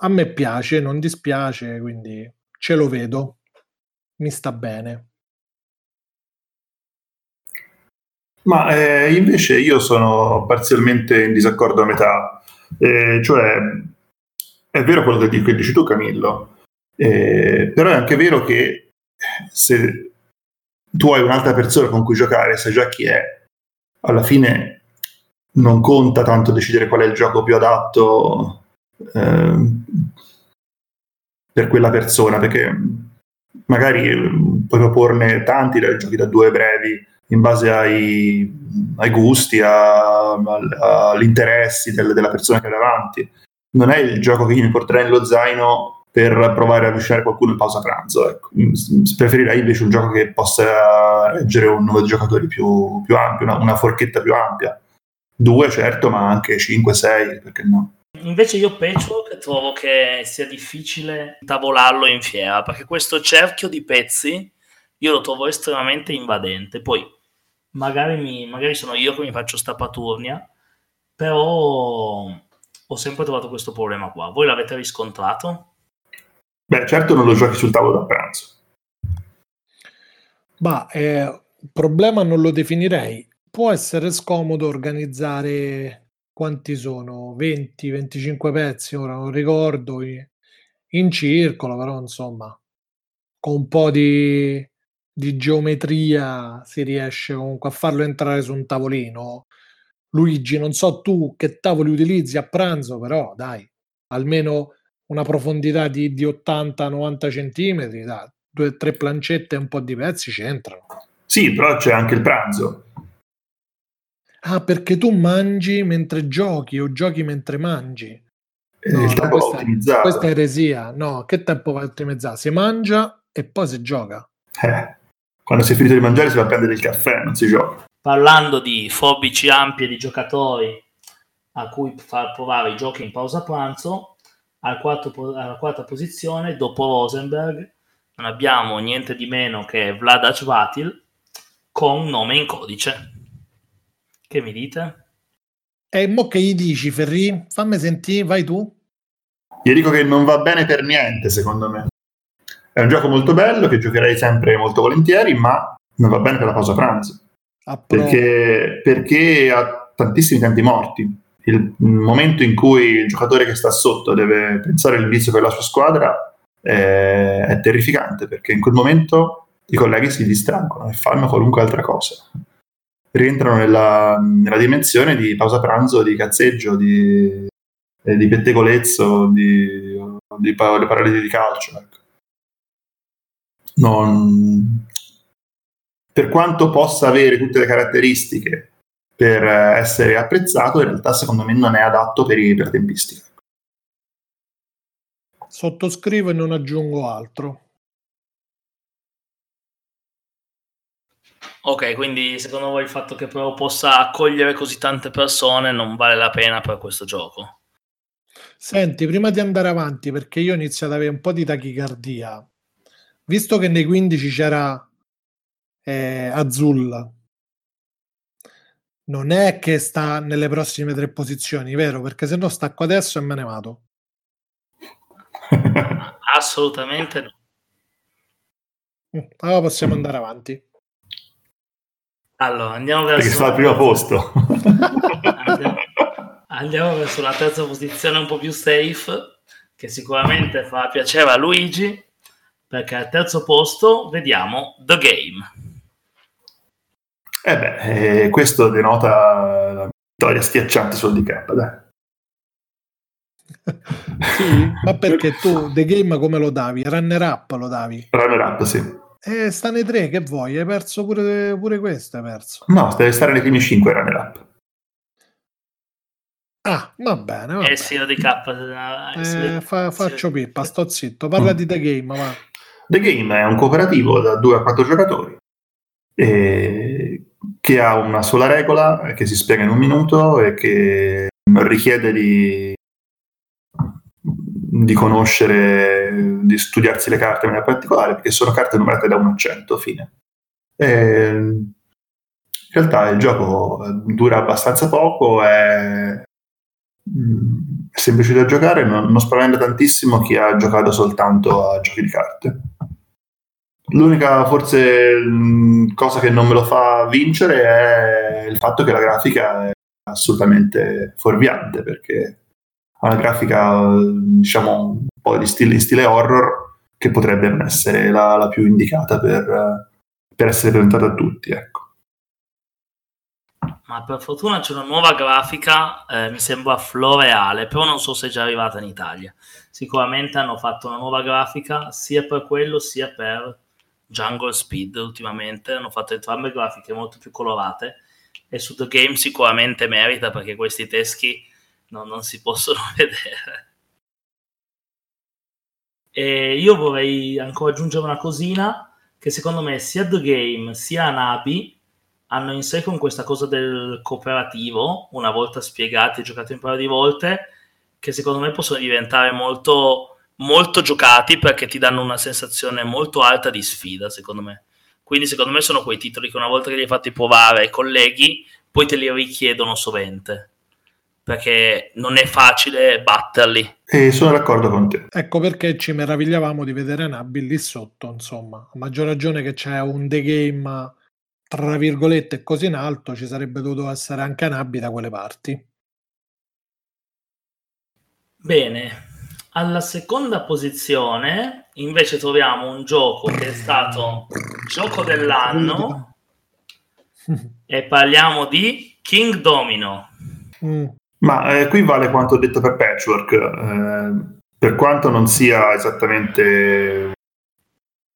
a me piace, non dispiace, quindi ce lo vedo, mi sta bene. Ma eh, invece io sono parzialmente in disaccordo a metà, eh, cioè è vero quello che dici, dici tu, Camillo, eh, però è anche vero che se tu hai un'altra persona con cui giocare, sai già chi è, alla fine non conta tanto decidere qual è il gioco più adatto per quella persona, perché magari puoi proporne tanti giochi da due brevi in base ai, ai gusti, a, a, agli interessi del, della persona che è davanti. Non è il gioco che io mi porterei nello zaino per provare a avvicinare qualcuno in pausa pranzo, ecco. Preferirei invece un gioco che possa reggere un numero di giocatori più, più ampio, una, una forchetta più ampia, due certo, ma anche cinque sei, perché no. Invece io Patchwork trovo che sia difficile tavolarlo in fiera, perché questo cerchio di pezzi io lo trovo estremamente invadente. Poi magari, mi, magari sono io che mi faccio sta paturnia, però ho sempre trovato questo problema qua. Voi l'avete riscontrato? Beh, certo non lo giochi sul tavolo da pranzo. Ma eh, problema non lo definirei. Può essere scomodo organizzare... Quanti sono? venti venticinque pezzi, ora non ricordo, in circolo, però insomma con un po' di, di geometria si riesce comunque a farlo entrare su un tavolino. Luigi, non so tu che tavoli utilizzi a pranzo, però dai, almeno una profondità di, di ottanta novanta centimetri, dai, due tre plancette e un po' di pezzi c'entrano. Sì, però c'è anche il pranzo. Ah, perché tu mangi mentre giochi o giochi mentre mangi? No, il tempo va ottimizzato. Questa è eresia. No, che tempo va ottimizzato? Si mangia e poi si gioca. Eh, quando si è finito di mangiare si va a prendere il caffè, non si gioca. Parlando di fobici ampie di giocatori a cui far provare i giochi in pausa pranzo, al quarto, alla quarta posizione, dopo Rosenberg, non abbiamo niente di meno che Vlad Achvatil con Nome in Codice. Che mi dite? E mo che gli dici, Ferri? Fammi sentire, vai tu. Gli dico che non va bene per niente, secondo me. È un gioco molto bello, che giocherei sempre molto volentieri, ma non va bene per la pausa pranzo. Ah, perché, perché ha tantissimi tempi morti. Il momento in cui il giocatore che sta sotto deve pensare al vizio per la sua squadra è, è terrificante, perché in quel momento i colleghi si distraggono e fanno qualunque altra cosa. Rientrano nella, nella dimensione di pausa pranzo, di cazzeggio, di, eh, di pettegolezzo, di di pa- le parallele di calcio, ecco. Non... per quanto possa avere tutte le caratteristiche per essere apprezzato, in realtà secondo me non è adatto per i per tempistica. Sottoscrivo e non aggiungo altro. Ok, quindi secondo voi il fatto che però possa accogliere così tante persone non vale la pena per questo gioco? Senti, prima di andare avanti, perché io inizio ad avere un po' di tachicardia, visto che nei quindici c'era eh, Azul, non è che sta nelle prossime tre posizioni, vero? Perché se no stacco adesso e me ne vado. Assolutamente no. Allora possiamo andare avanti. Allora, andiamo verso... Perché sta al primo posto. andiamo, andiamo verso la terza posizione un po' più safe, che sicuramente fa piacere a Luigi, perché al terzo posto vediamo The Game. Eh beh, eh, questo denota la vittoria schiacciante sul D K, dai. Sì, ma perché tu The Game come lo davi? Runner up lo davi? Runner up, sì. Eh, sta nei tre, che vuoi? Hai perso pure, pure questo, hai perso. No, deve stare nei primi cinque runner up. Ah, va bene, va bene. Eh sì, lo di K. Eh, sì, fa, faccio sì. Pippa, sto zitto. Parla mm. di The Game, va. The Game è un cooperativo da due a quattro giocatori eh, che ha una sola regola che si spiega in un minuto e che richiede di di conoscere, di studiarsi le carte in maniera particolare, perché sono carte numerate da uno a cento, fine. E in realtà il gioco dura abbastanza poco, è semplice da giocare, non, non spaventa tantissimo chi ha giocato soltanto a giochi di carte. L'unica forse cosa che non me lo fa vincere è il fatto che la grafica è assolutamente fuorviante, perché ha una grafica, diciamo, un po' di stile, in stile horror, che potrebbe non essere la, la più indicata per, per essere presentata a tutti, ecco. Ma per fortuna c'è una nuova grafica, eh, mi sembra floreale, però non so se è già arrivata in Italia. Sicuramente hanno fatto una nuova grafica sia per quello sia per Jungle Speed ultimamente, hanno fatto entrambe grafiche molto più colorate, e su The Game sicuramente merita, perché questi teschi No, non si possono vedere. E io vorrei ancora aggiungere una cosina, che secondo me sia The Game sia Hanabi hanno in sé con questa cosa del cooperativo, una volta spiegato e giocato un paio di volte, che secondo me possono diventare molto, molto giocati, perché ti danno una sensazione molto alta di sfida, secondo me. Quindi secondo me sono quei titoli che una volta che li hai fatti provare ai colleghi, poi te li richiedono sovente, perché non è facile batterli. E sono d'accordo con te. Ecco perché ci meravigliavamo di vedere Nabil lì sotto, insomma. A maggior ragione che c'è un The Game, tra virgolette, così in alto, ci sarebbe dovuto essere anche Nabil da quelle parti. Bene. Alla seconda posizione, invece, troviamo un gioco che è stato gioco dell'anno e parliamo di King Domino. Mm. Ma eh, qui vale quanto ho detto per Patchwork, eh, per quanto non sia esattamente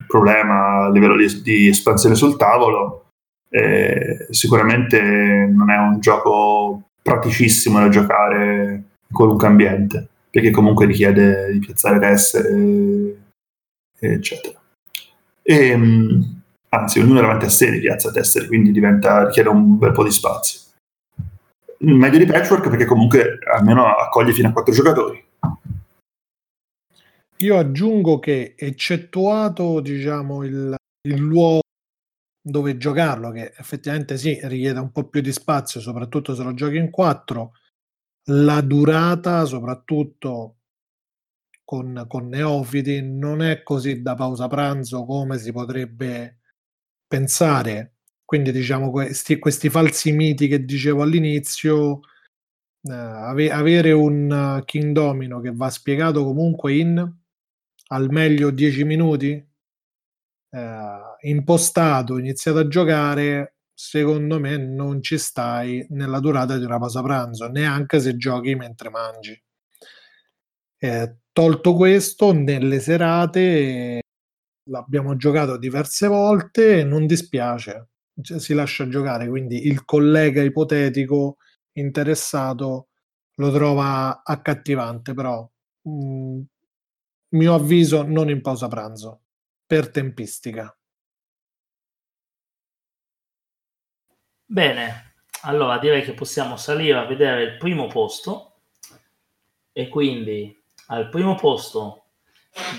un problema a livello di, di espansione sul tavolo, eh, sicuramente non è un gioco praticissimo da giocare in qualunque ambiente, perché comunque richiede di piazzare tessere, eccetera. E, mh, anzi, ognuno davanti a sé li piazza tessere, quindi diventa, richiede un bel po' di spazio. Meglio di Patchwork, perché comunque almeno accoglie fino a quattro giocatori. Io aggiungo che, eccettuato diciamo il, il luogo dove giocarlo, che effettivamente sì, richiede un po' più di spazio, soprattutto se lo giochi in quattro, la durata, soprattutto con, con neofiti, non è così da pausa pranzo come si potrebbe pensare. Quindi diciamo questi, questi falsi miti che dicevo all'inizio, eh, ave, avere un King Domino che va spiegato comunque in al meglio dieci minuti, eh, impostato, iniziato a giocare, secondo me non ci stai nella durata di una pausa pranzo, neanche se giochi mentre mangi. Eh, Tolto questo, nelle serate l'abbiamo giocato diverse volte e non dispiace, cioè, si lascia giocare, quindi il collega ipotetico interessato lo trova accattivante, però mh, mio avviso non in pausa pranzo, per tempistica. Bene, allora direi che possiamo salire a vedere il primo posto e quindi... Al primo posto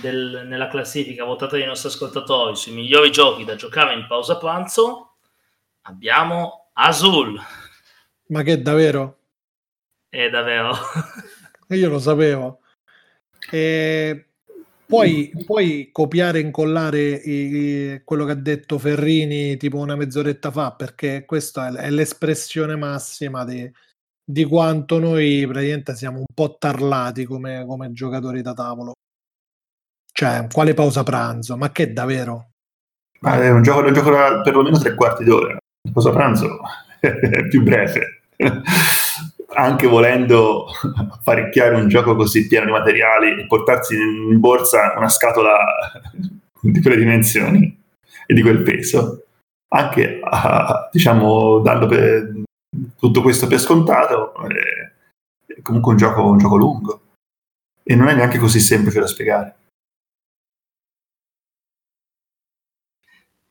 del, nella classifica votata dai nostri ascoltatori sui migliori giochi da giocare in pausa pranzo abbiamo Azul. Ma che è davvero? È davvero. Io lo sapevo. E puoi, puoi copiare e incollare i, i, quello che ha detto Ferrini tipo una mezz'oretta fa, perché questa è l'espressione massima di... di quanto noi praticamente siamo un po' tarlati come, come giocatori da tavolo. Cioè, quale pausa pranzo? Ma che è davvero? Ma è un gioco che gioco perlomeno tre quarti d'ora. La pausa pranzo è più breve. Anche volendo apparecchiare un gioco così pieno di materiali e portarsi in borsa una scatola di quelle dimensioni e di quel peso, anche, a, diciamo, dando per... tutto questo per scontato, è comunque un gioco, un gioco lungo e non è neanche così semplice da spiegare.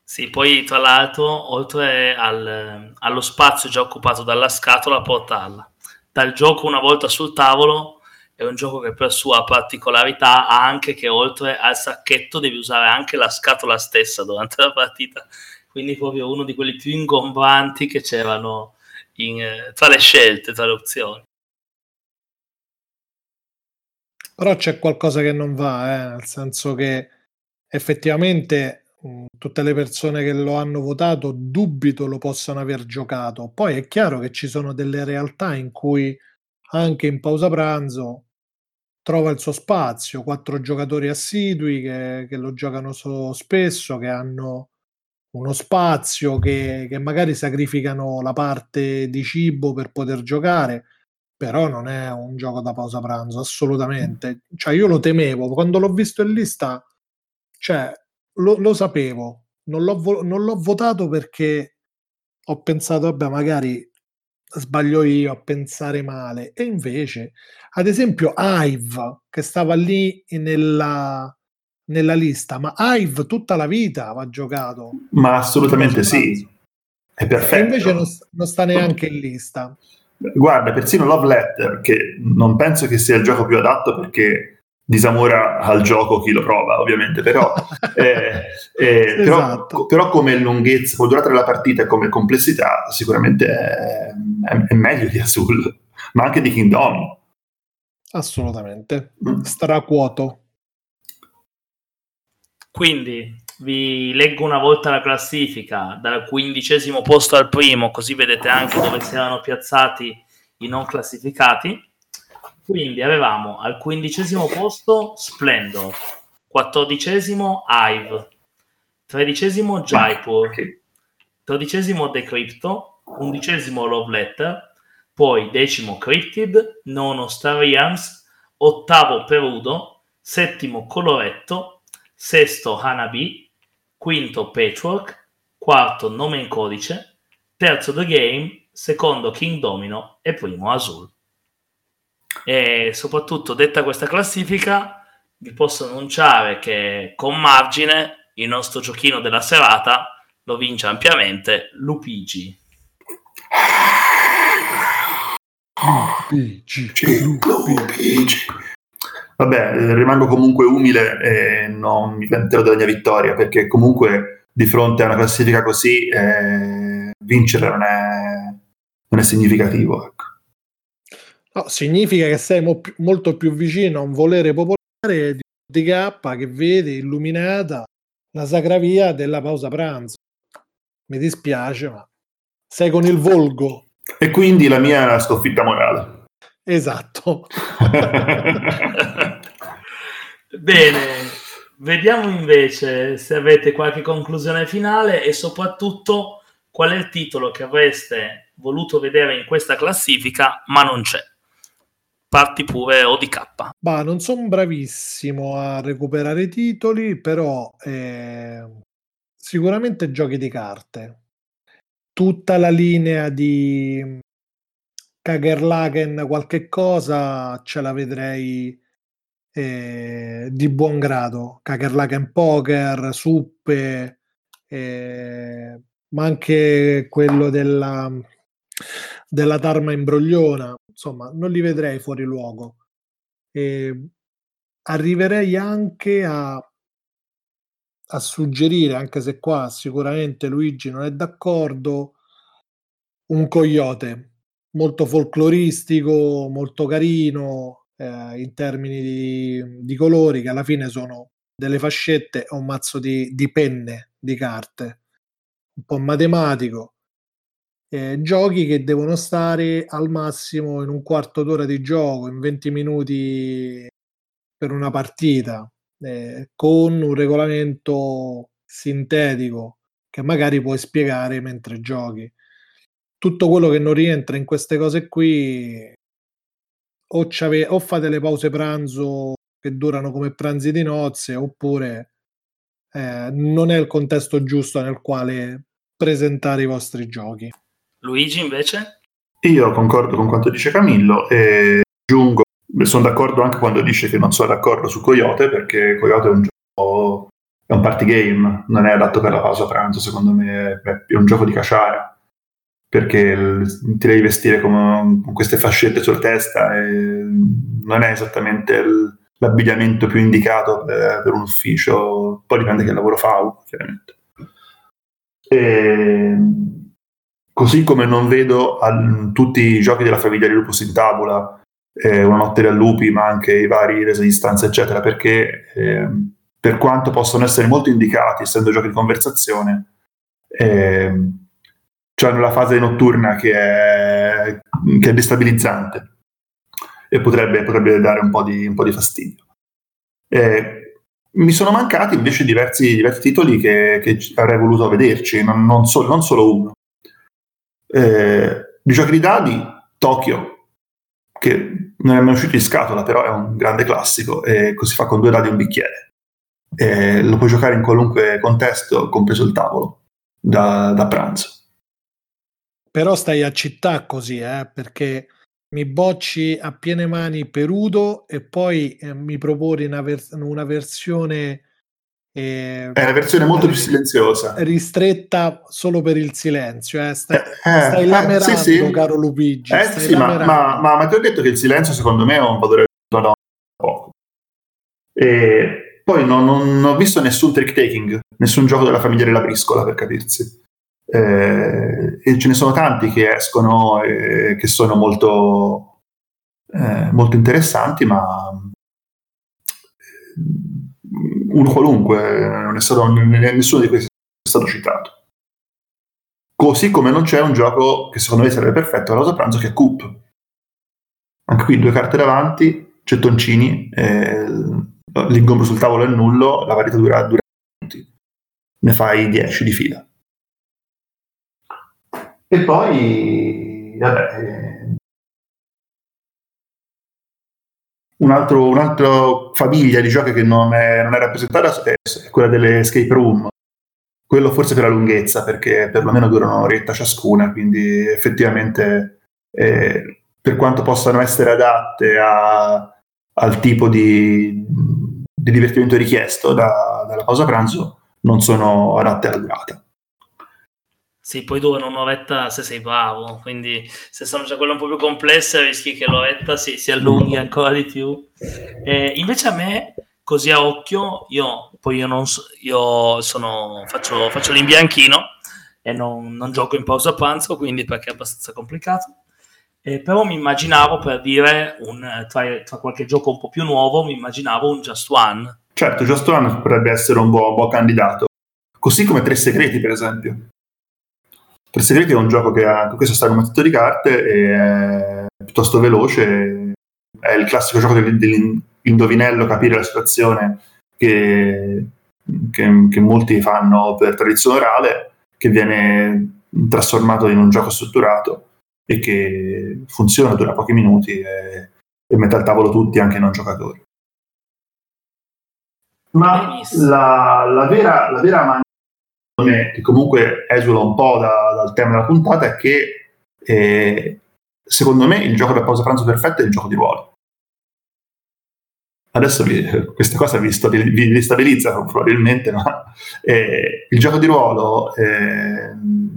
Sì, poi tra l'altro oltre al, allo spazio già occupato dalla scatola, portarla dal gioco una volta sul tavolo è un gioco che per sua particolarità ha anche che oltre al sacchetto devi usare anche la scatola stessa durante la partita, quindi proprio uno di quelli più ingombranti che c'erano In, tra le scelte, tra le opzioni. Però c'è qualcosa che non va, eh? Nel senso che effettivamente mh, tutte le persone che lo hanno votato dubito lo possano aver giocato. Poi è chiaro che ci sono delle realtà in cui anche in pausa pranzo trova il suo spazio, quattro giocatori assidui che, che lo giocano so spesso, che hanno uno spazio, che, che magari sacrificano la parte di cibo per poter giocare, però non è un gioco da pausa pranzo assolutamente. Cioè, io lo temevo quando l'ho visto in lista, cioè lo, lo sapevo, non l'ho, non l'ho votato perché ho pensato vabbè magari sbaglio io a pensare male, e invece ad esempio Hive che stava lì nella nella lista, ma Hive tutta la vita va giocato. Ma assolutamente sì, è perfetto. E invece non, non sta neanche in lista. Guarda, persino Love Letter, che non penso che sia il gioco più adatto perché disamora al gioco chi lo prova, ovviamente, però, eh, eh, esatto. però, però come lunghezza, come durata della partita e come complessità, sicuramente è, è, è meglio di Azul, ma anche di King Domino. Assolutamente, mm. stracuoto. Quindi vi leggo una volta la classifica dal quindicesimo posto al primo, così vedete anche dove si erano piazzati i non classificati. Quindi avevamo al quindicesimo posto Splendor, quattordicesimo Hive, tredicesimo Jaipur, tredicesimo Decrypto, undicesimo Love Letter, poi decimo Cryptid, nono Star Realms, ottavo Perudo, settimo Coloretto, sesto Hanabi, quinto Patchwork, quarto Nome in Codice, terzo The Game, secondo King Domino e primo Azul. E soprattutto, detta questa classifica, vi posso annunciare che con margine il nostro giochino della serata lo vince ampiamente Lupigi. Lupigi, Lupigi. Vabbè, rimango comunque umile e non mi vanterò della mia vittoria, perché comunque di fronte a una classifica così eh, vincere non è, non è significativo. Ecco. No, significa che sei mo- molto più vicino a un volere popolare di O D K che vede illuminata la sacra via della pausa pranzo. Mi dispiace, ma sei con il volgo. E quindi la mia sconfitta morale. Esatto. Bene, vediamo invece se avete qualche conclusione finale e soprattutto qual è il titolo che avreste voluto vedere in questa classifica ma non c'è. parti pure O D K. Bah, non sono bravissimo a recuperare titoli, però eh, sicuramente giochi di carte. Tutta la linea di Kakerlaken qualche cosa ce la vedrei eh, di buon grado. Kakerlaken Poker, Suppe, eh, ma anche quello della... della tarma imbrogliona, insomma non li vedrei fuori luogo, e arriverei anche a, a suggerire, anche se qua sicuramente Luigi non è d'accordo, un Coyote molto folcloristico, molto carino eh, in termini di, di colori, che alla fine sono delle fascette o un mazzo di, di penne, di carte, un po' matematico. Eh, giochi che devono stare al massimo in un quarto d'ora di gioco, in venti minuti per una partita, eh, con un regolamento sintetico che magari puoi spiegare mentre giochi. Tutto quello che non rientra in queste cose qui, o, o fate le pause pranzo che durano come pranzi di nozze, oppure eh, non è il contesto giusto nel quale presentare i vostri giochi. Luigi invece? Io concordo con quanto dice Camillo e aggiungo, sono d'accordo anche quando dice che non sono d'accordo su Coyote, perché Coyote è un gioco, è un party game, non è adatto per la pausa pranzo, secondo me è un gioco di cacciare, perché ti devi vestire con queste fascette sulla testa e non è esattamente l'abbigliamento più indicato per un ufficio, poi dipende che lavoro fa, chiaramente. E... così come non vedo al, tutti i giochi della famiglia di Lupus in Tabula, eh, Una Notte dei Lupi, ma anche i vari Resa a distanza, eccetera, perché eh, per quanto possono essere molto indicati, essendo giochi di conversazione, eh, hanno la fase notturna che è, che è destabilizzante e potrebbe, potrebbe dare un po' di, un po' di fastidio. Eh, Mi sono mancati invece diversi, diversi titoli che, che avrei voluto vederci, non, non, so, non solo uno. Eh, di giochi di dadi, Tokyo, che non è mai uscito in scatola, però è un grande classico, e così fa con due dadi e un bicchiere. Eh, lo puoi giocare in qualunque contesto, compreso il tavolo, da, da pranzo. Però stai a città così, eh, perché... mi bocci a piene mani Perudo e poi eh, mi proponi una, vers- una versione eh, è una versione molto più silenziosa, ristretta solo per il silenzio, eh. stai, eh, stai eh, lamerando, eh, sì, sì. Caro Lupigi, eh, sì, ma, ma, ma, ma ti ho detto che il silenzio secondo me è un valore da poco. E poi non, non ho visto nessun trick taking, nessun gioco della famiglia della briscola, per capirsi. Eh, e ce ne sono tanti che escono e che sono molto eh, molto interessanti, ma uno qualunque, non è stato, nessuno di questi è stato citato, così come non c'è un gioco che secondo me sarebbe perfetto alla pausa pranzo, che è Coop. Anche qui due carte davanti, gettoncini, eh, l'ingombro sul tavolo è nullo, la varietà dura due minuti, ne fai dieci di fila. E poi vabbè, un altro, un'altra famiglia di giochi che non è, non è rappresentata è quella delle escape room. Quello forse per la lunghezza, perché perlomeno durano un'oretta ciascuna, quindi effettivamente eh, per quanto possano essere adatte a, al tipo di, di divertimento richiesto da, dalla pausa pranzo, non sono adatte alla durata. Sì, poi durano un'oretta se sei bravo, quindi se sono già quelle un po' più complesse rischi che l'oretta si, si allunghi ancora di più. Eh, invece a me, così a occhio, io poi io non so, io sono, faccio, faccio l'imbianchino e non, non gioco in pausa pranzo, quindi perché è abbastanza complicato. Eh, però mi immaginavo, per dire, un, tra, tra qualche gioco un po' più nuovo, mi immaginavo un Just One. Certo, Just One potrebbe essere un buon, buon candidato, così come Tre Segreti, per esempio. Tre Segreti è un gioco che ha, questo sta come mazzetto di carte, e è piuttosto veloce, è il classico gioco dell'indovinello, capire la situazione che, che, che molti fanno per tradizione orale, che viene trasformato in un gioco strutturato e che funziona, dura pochi minuti e, e mette al tavolo tutti, anche non giocatori. Ma la, la vera, la vera mania, secondo me, che comunque esula un po' da, dal tema della puntata, è che eh, secondo me il gioco da pausa pranzo perfetto è il gioco di ruolo. Adesso vi, questa cosa vi, stabil, vi, vi stabilizza probabilmente, ma eh, il gioco di ruolo, eh,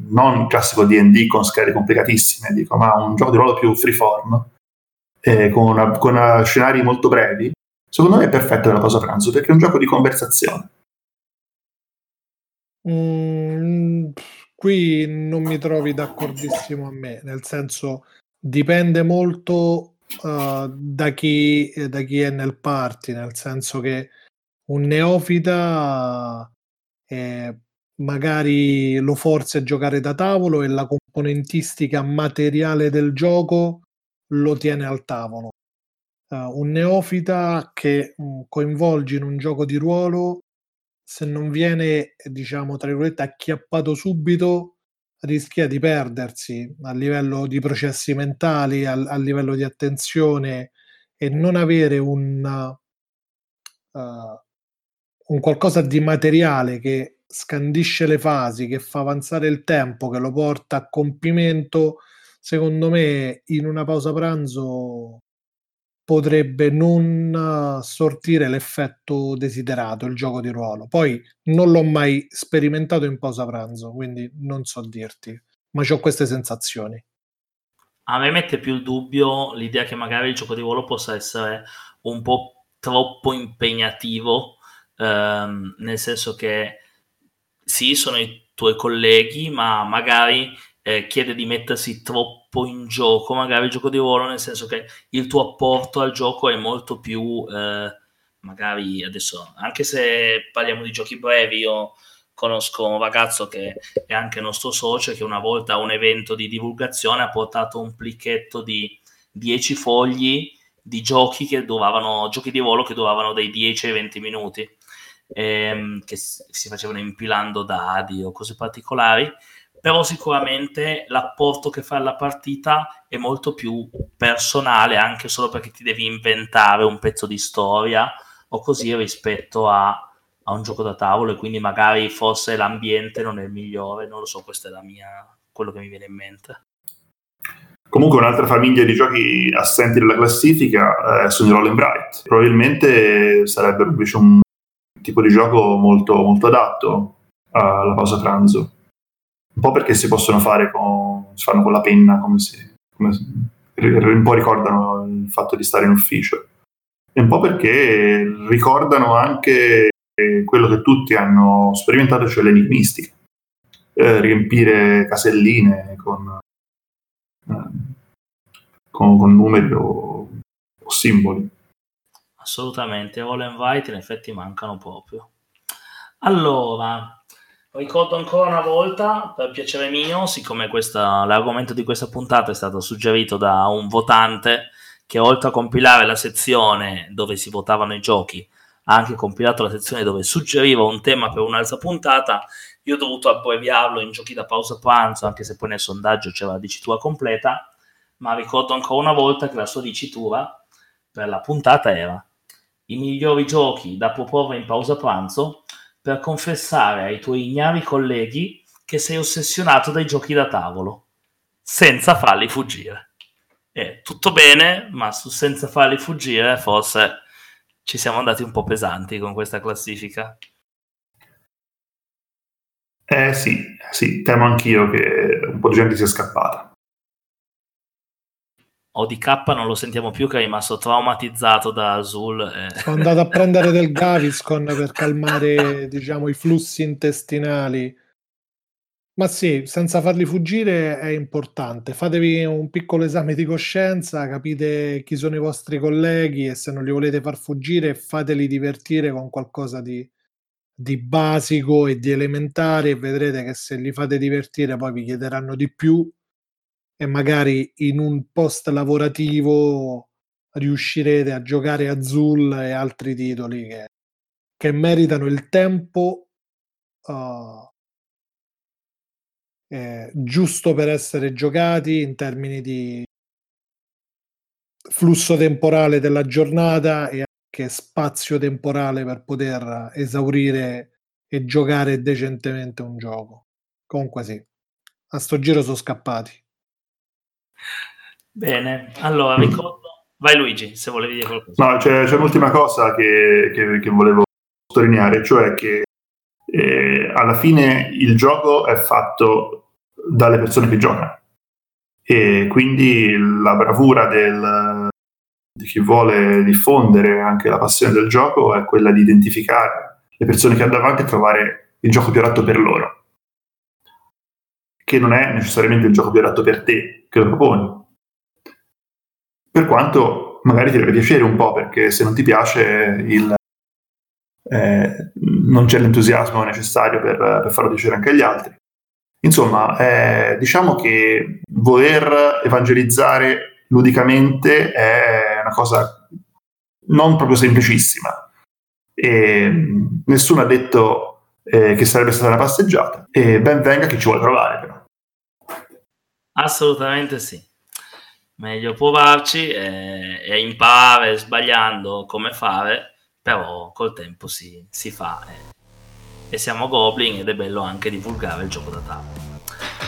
non il classico D and D con schede complicatissime, dico, ma un gioco di ruolo più freeform, eh, con, una, con una scenari molto brevi, secondo me è perfetto per la pausa pranzo, perché è un gioco di conversazione. Mm, qui non mi trovi d'accordissimo a me, nel senso, dipende molto uh, da chi da chi è nel party, nel senso che un neofita eh, magari lo forza a giocare da tavolo e la componentistica materiale del gioco lo tiene al tavolo. Uh, un neofita che um, coinvolge in un gioco di ruolo, se non viene, diciamo, tra virgolette, acchiappato subito, rischia di perdersi a livello di processi mentali, a, a livello di attenzione, e non avere un, uh, un qualcosa di materiale che scandisce le fasi, che fa avanzare il tempo, che lo porta a compimento. Secondo me, in una pausa pranzo potrebbe non sortire l'effetto desiderato, il gioco di ruolo. Poi non l'ho mai sperimentato in pausa pranzo, quindi non so dirti, ma ho queste sensazioni. A me mette più il dubbio l'idea che magari il gioco di ruolo possa essere un po' troppo impegnativo, ehm, nel senso che sì, sono i tuoi colleghi, ma magari eh, chiede di mettersi troppo in gioco magari il gioco di ruolo, nel senso che il tuo apporto al gioco è molto più eh, magari adesso, anche se parliamo di giochi brevi, io conosco un ragazzo che è anche nostro socio, che una volta a un evento di divulgazione ha portato un plichetto di dieci fogli di giochi che duravano, giochi di ruolo che duravano dai dieci ai venti minuti, ehm, che si facevano impilando dadi o cose particolari. Però sicuramente l'apporto che fa alla partita è molto più personale, anche solo perché ti devi inventare un pezzo di storia o così, rispetto a, a un gioco da tavolo, e quindi magari forse l'ambiente non è il migliore, non lo so, questa è la mia, quello che mi viene in mente. Comunque un'altra famiglia di giochi assenti dalla classifica eh, sono i Roll and Write. Probabilmente sarebbe invece un tipo di gioco molto, molto adatto alla pausa pranzo. Un po' perché si possono fare con, si fanno con la penna, come si, come si, un po' ricordano il fatto di stare in ufficio, e un po' perché ricordano anche quello che tutti hanno sperimentato, cioè l'enigmistica, eh, riempire caselline con, eh, con, con numeri o, o simboli. Assolutamente, roll and write in effetti mancano proprio. Allora, ricordo ancora una volta, per piacere mio, siccome questa, l'argomento di questa puntata è stato suggerito da un votante che, oltre a compilare la sezione dove si votavano i giochi, ha anche compilato la sezione dove suggeriva un tema per un'altra puntata. Io ho dovuto abbreviarlo in giochi da pausa pranzo, anche se poi nel sondaggio c'era la dicitura completa, ma ricordo ancora una volta che la sua dicitura per la puntata era: i migliori giochi da proporre in pausa pranzo per confessare ai tuoi ignari colleghi che sei ossessionato dai giochi da tavolo, senza farli fuggire. Eh, tutto bene, ma su senza farli fuggire forse ci siamo andati un po' pesanti con questa classifica. Eh sì, sì, temo anch'io che un po' di gente sia scappata. O D K non lo sentiamo più, che è rimasto traumatizzato da Azul. Eh. Sono andato a prendere del Gaviscon per calmare, diciamo, i flussi intestinali. Ma sì, senza farli fuggire è importante. Fatevi un piccolo esame di coscienza, capite chi sono i vostri colleghi, e se non li volete far fuggire, fateli divertire con qualcosa di, di basico e di elementare, e vedrete che se li fate divertire poi vi chiederanno di più, e magari in un post lavorativo riuscirete a giocare Azul e altri titoli che, che meritano il tempo uh, eh, giusto per essere giocati, in termini di flusso temporale della giornata e anche spazio temporale per poter esaurire e giocare decentemente un gioco. Comunque sì, a sto giro sono scappati. Bene, allora ricordo... Vai Luigi, se volevi dire qualcosa. No, c'è, c'è un'ultima cosa che, che, che volevo sottolineare, cioè che eh, alla fine il gioco è fatto dalle persone che giocano. E quindi la bravura del, di chi vuole diffondere anche la passione del gioco è quella di identificare le persone che hanno davanti e trovare il gioco più adatto per loro, che non è necessariamente il gioco più adatto per te che lo proponi, per quanto magari ti deve piacere un po', perché se non ti piace il, eh, non c'è l'entusiasmo necessario per, per farlo piacere anche agli altri. Insomma, eh, diciamo che voler evangelizzare ludicamente è una cosa non proprio semplicissima. E nessuno ha detto eh, che sarebbe stata una passeggiata, e ben venga chi ci vuole provare, però. Assolutamente sì. Meglio provarci e, e imparare sbagliando come fare, però col tempo si, si fa. Eh. E siamo Goblin ed è bello anche divulgare il gioco da tavola.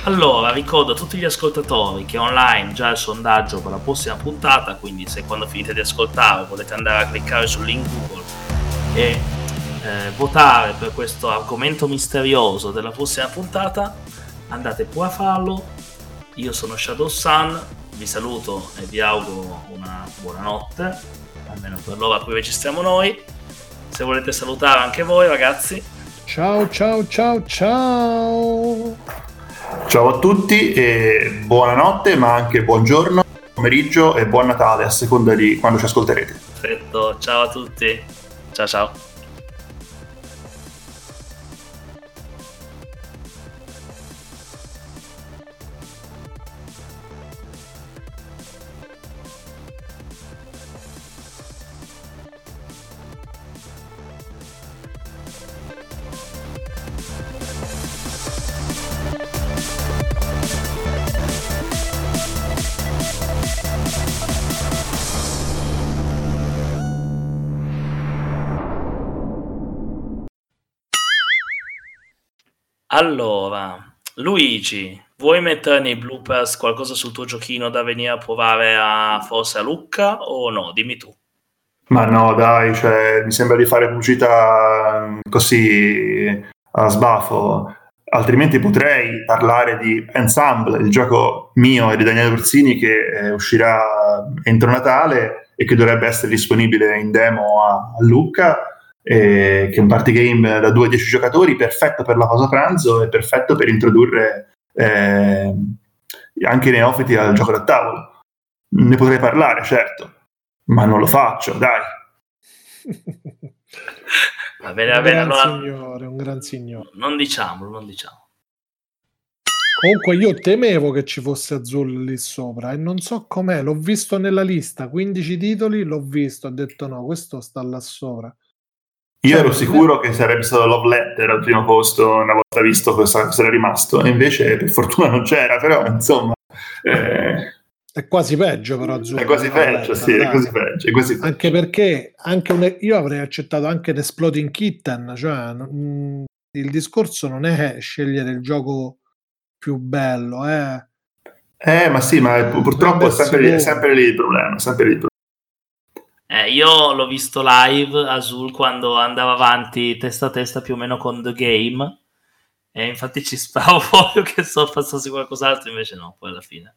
Allora ricordo a tutti gli ascoltatori che è online già il sondaggio per la prossima puntata, quindi se quando finite di ascoltare volete andare a cliccare sul link Google e eh, votare per questo argomento misterioso della prossima puntata, andate pure a farlo. Io sono Shadow Sun, vi saluto e vi auguro una buona notte, almeno per l'ora a cui registriamo noi. Se volete salutare anche voi ragazzi. Ciao ciao ciao ciao ciao a tutti e buonanotte, ma anche buongiorno, pomeriggio e buon Natale a seconda di quando ci ascolterete. Perfetto, ciao a tutti, ciao ciao. Allora, Luigi, vuoi mettere nei bloopers qualcosa sul tuo giochino da venire a provare a forse a Lucca o no? Dimmi tu. Ma no, dai, cioè, mi sembra di fare pubblicità così a sbafo. Altrimenti potrei parlare di Ensemble, il gioco mio e di Daniele Orsini che eh, uscirà entro Natale e che dovrebbe essere disponibile in demo a, a Lucca. Eh, che è un party game da due a dieci giocatori, perfetto per la pausa pranzo e perfetto per introdurre eh, anche i neofiti al gioco da tavolo. Ne potrei parlare, certo, ma non lo faccio, dai. Va bene, va bene, un gran allora... signore, un gran signore. Non diciamolo, non diciamo. Comunque io temevo che ci fosse Azul lì sopra e non so com'è, l'ho visto nella lista, quindici titoli, l'ho visto, ho detto no, questo sta là sopra. Io ero sicuro che sarebbe stato Love Letter al primo posto una volta visto cosa era rimasto, e invece per fortuna non c'era, però insomma... Eh... È quasi peggio però, Azul. È quasi peggio, Letter, sì, è quasi peggio, è quasi peggio. Anche perché anche un... io avrei accettato anche The Exploding Kitten, cioè mh, il discorso non è scegliere il gioco più bello, eh. Eh, ma sì, ma eh, purtroppo è sempre lì, sempre lì il problema, sempre lì il problema. Eh, io l'ho visto live Azul quando andava avanti testa a testa più o meno con The Game e infatti ci speravo proprio che so, passasse qualcos'altro, invece no, poi alla fine